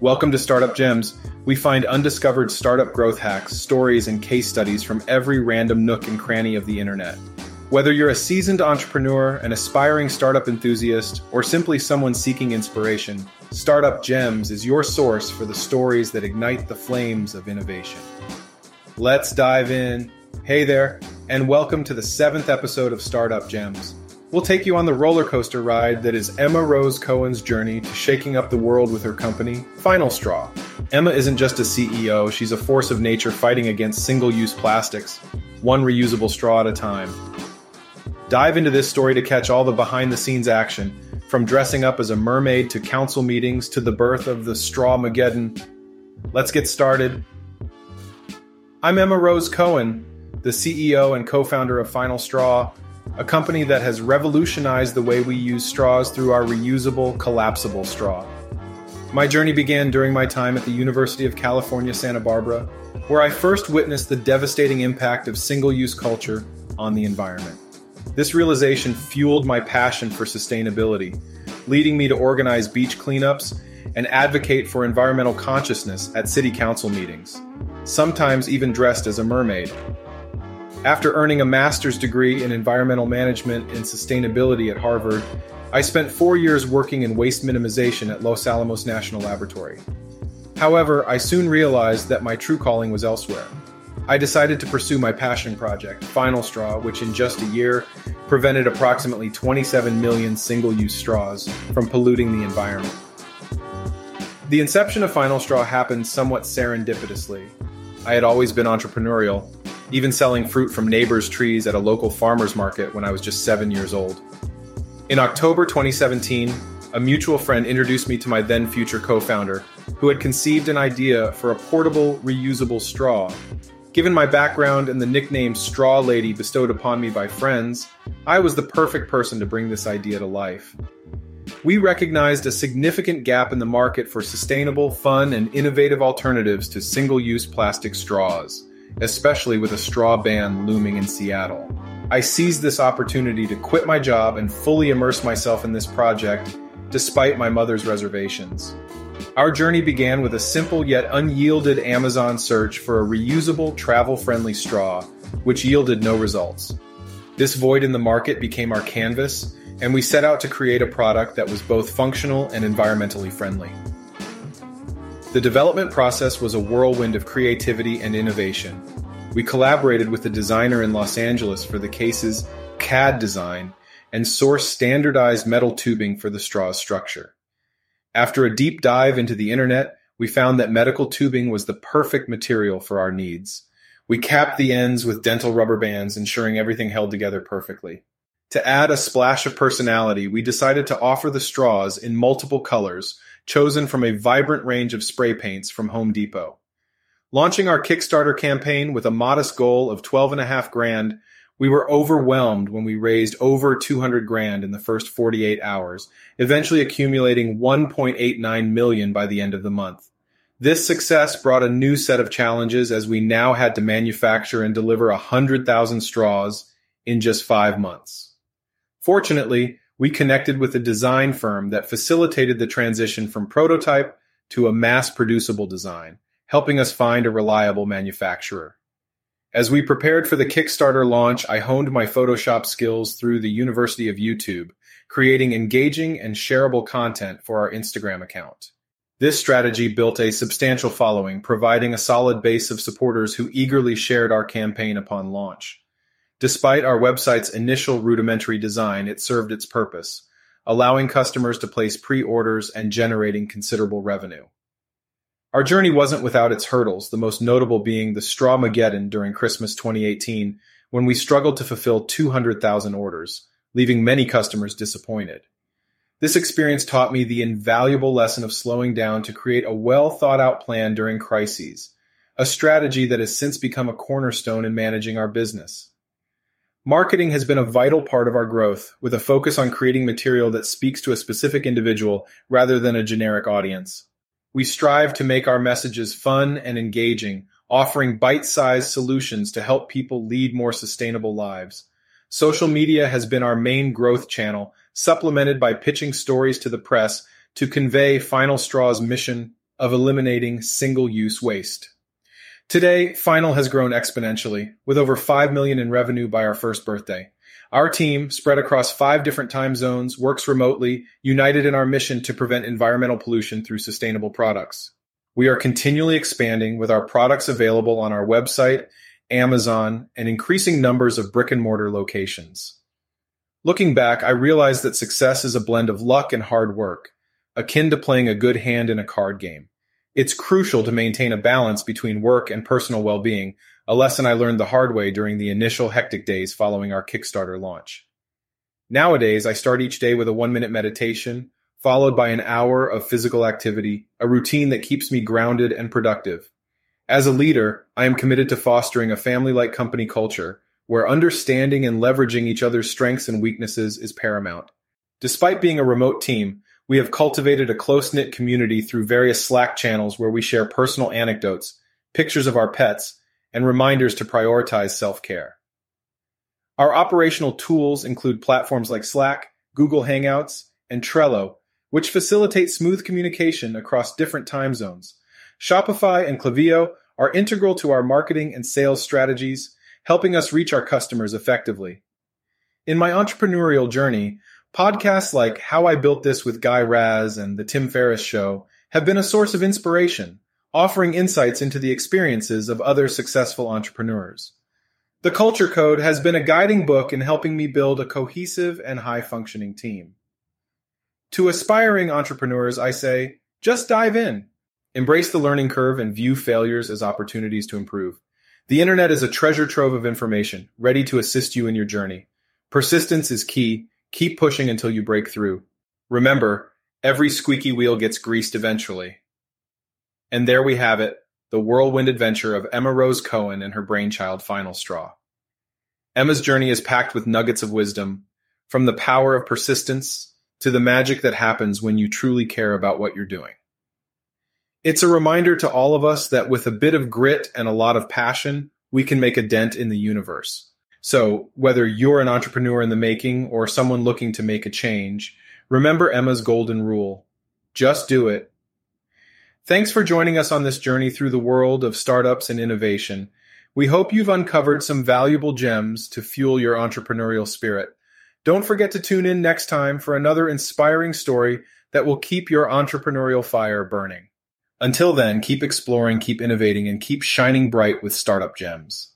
Welcome to Startup Gems. We find undiscovered startup growth hacks, stories, and case studies from every random nook and cranny of the internet. Whether you're a seasoned entrepreneur, an aspiring startup enthusiast, or simply someone seeking inspiration, Startup Gems is your source for the stories that ignite the flames of innovation. Let's dive in. Hey there, and welcome to the 7th episode of Startup Gems. We'll take you on the roller coaster ride that is Emma Rose Cohen's journey to shaking up the world with her company, FinalStraw. Emma isn't just a CEO, she's a force of nature fighting against single-use plastics, one reusable straw at a time. Dive into this story to catch all the behind-the-scenes action, from dressing up as a mermaid to council meetings to the birth of the Straw-mageddon. Let's get started. I'm Emma Rose Cohen, the CEO and co-founder of FinalStraw, a company that has revolutionized the way we use straws through our reusable, collapsible straw. My journey began during my time at the University of California, Santa Barbara, where I first witnessed the devastating impact of single-use culture on the environment. This realization fueled my passion for sustainability, leading me to organize beach cleanups and advocate for environmental consciousness at city council meetings, sometimes even dressed as a mermaid. After earning a master's degree in environmental management and sustainability at Harvard, I spent 4 years working in waste minimization at Los Alamos National Laboratory. However, I soon realized that my true calling was elsewhere. I decided to pursue my passion project, FinalStraw, which in just a year prevented approximately 27 million single-use straws from polluting the environment. The inception of FinalStraw happened somewhat serendipitously. I had always been entrepreneurial, even selling fruit from neighbors' trees at a local farmer's market when I was just 7 years old. In October 2017, a mutual friend introduced me to my then-future co-founder, who had conceived an idea for a portable, reusable straw. Given my background and the nickname Straw Lady bestowed upon me by friends, I was the perfect person to bring this idea to life. We recognized a significant gap in the market for sustainable, fun, and innovative alternatives to single-use plastic straws, especially with a straw ban looming in Seattle. I seized this opportunity to quit my job and fully immerse myself in this project, despite my mother's reservations. Our journey began with a simple yet unyielded Amazon search for a reusable, travel-friendly straw, which yielded no results. This void in the market became our canvas, and we set out to create a product that was both functional and environmentally friendly. The development process was a whirlwind of creativity and innovation. We collaborated with a designer in Los Angeles for the case's CAD design and sourced standardized metal tubing for the straw's structure. After a deep dive into the internet, we found that medical tubing was the perfect material for our needs. We capped the ends with dental rubber bands, ensuring everything held together perfectly. To add a splash of personality, we decided to offer the straws in multiple colors, chosen from a vibrant range of spray paints from Home Depot. Launching our Kickstarter campaign with a modest goal of $12,500, we were overwhelmed when we raised over $200,000 in the first 48 hours, eventually accumulating $1.89 million by the end of the month. This success brought a new set of challenges, as we now had to manufacture and deliver 100,000 straws in just 5 months. Fortunately, we connected with a design firm that facilitated the transition from prototype to a mass-producible design, helping us find a reliable manufacturer. As we prepared for the Kickstarter launch, I honed my Photoshop skills through the University of YouTube, creating engaging and shareable content for our Instagram account. This strategy built a substantial following, providing a solid base of supporters who eagerly shared our campaign upon launch. Despite our website's initial rudimentary design, it served its purpose, allowing customers to place pre-orders and generating considerable revenue. Our journey wasn't without its hurdles, the most notable being the Straw-mageddon during Christmas 2018, when we struggled to fulfill 200,000 orders, leaving many customers disappointed. This experience taught me the invaluable lesson of slowing down to create a well-thought-out plan during crises, a strategy that has since become a cornerstone in managing our business. Marketing has been a vital part of our growth, with a focus on creating material that speaks to a specific individual rather than a generic audience. We strive to make our messages fun and engaging, offering bite-sized solutions to help people lead more sustainable lives. Social media has been our main growth channel, supplemented by pitching stories to the press to convey FinalStraw's mission, of eliminating single-use waste. Today, Final has grown exponentially, with over $5 million in revenue by our first birthday. Our team, spread across 5 different time zones, works remotely, united in our mission to prevent environmental pollution through sustainable products. We are continually expanding with our products available on our website, Amazon, and increasing numbers of brick-and-mortar locations. Looking back, I realized that success is a blend of luck and hard work, akin to playing a good hand in a card game. It's crucial to maintain a balance between work and personal well-being, a lesson I learned the hard way during the initial hectic days following our Kickstarter launch. Nowadays, I start each day with a 1-minute meditation, followed by an hour of physical activity, a routine that keeps me grounded and productive. As a leader, I am committed to fostering a family-like company culture where understanding and leveraging each other's strengths and weaknesses is paramount. Despite being a remote team, we have cultivated a close-knit community through various Slack channels where we share personal anecdotes, pictures of our pets, and reminders to prioritize self-care. Our operational tools include platforms like Slack, Google Hangouts, and Trello, which facilitate smooth communication across different time zones. Shopify and Klaviyo are integral to our marketing and sales strategies, helping us reach our customers effectively. In my entrepreneurial journey, podcasts like How I Built This with Guy Raz and The Tim Ferriss Show have been a source of inspiration, offering insights into the experiences of other successful entrepreneurs. The Culture Code has been a guiding book in helping me build a cohesive and high-functioning team. To aspiring entrepreneurs, I say, just dive in. Embrace the learning curve and view failures as opportunities to improve. The internet is a treasure trove of information, ready to assist you in your journey. Persistence is key. Keep pushing until you break through. Remember, every squeaky wheel gets greased eventually. And there we have it, the whirlwind adventure of Emma Rose Cohen and her brainchild, Final Straw. Emma's journey is packed with nuggets of wisdom, from the power of persistence to the magic that happens when you truly care about what you're doing. It's a reminder to all of us that with a bit of grit and a lot of passion, we can make a dent in the universe. So whether you're an entrepreneur in the making or someone looking to make a change, remember Emma's golden rule, just do it. Thanks for joining us on this journey through the world of startups and innovation. We hope you've uncovered some valuable gems to fuel your entrepreneurial spirit. Don't forget to tune in next time for another inspiring story that will keep your entrepreneurial fire burning. Until then, keep exploring, keep innovating, and keep shining bright with Startup Gems.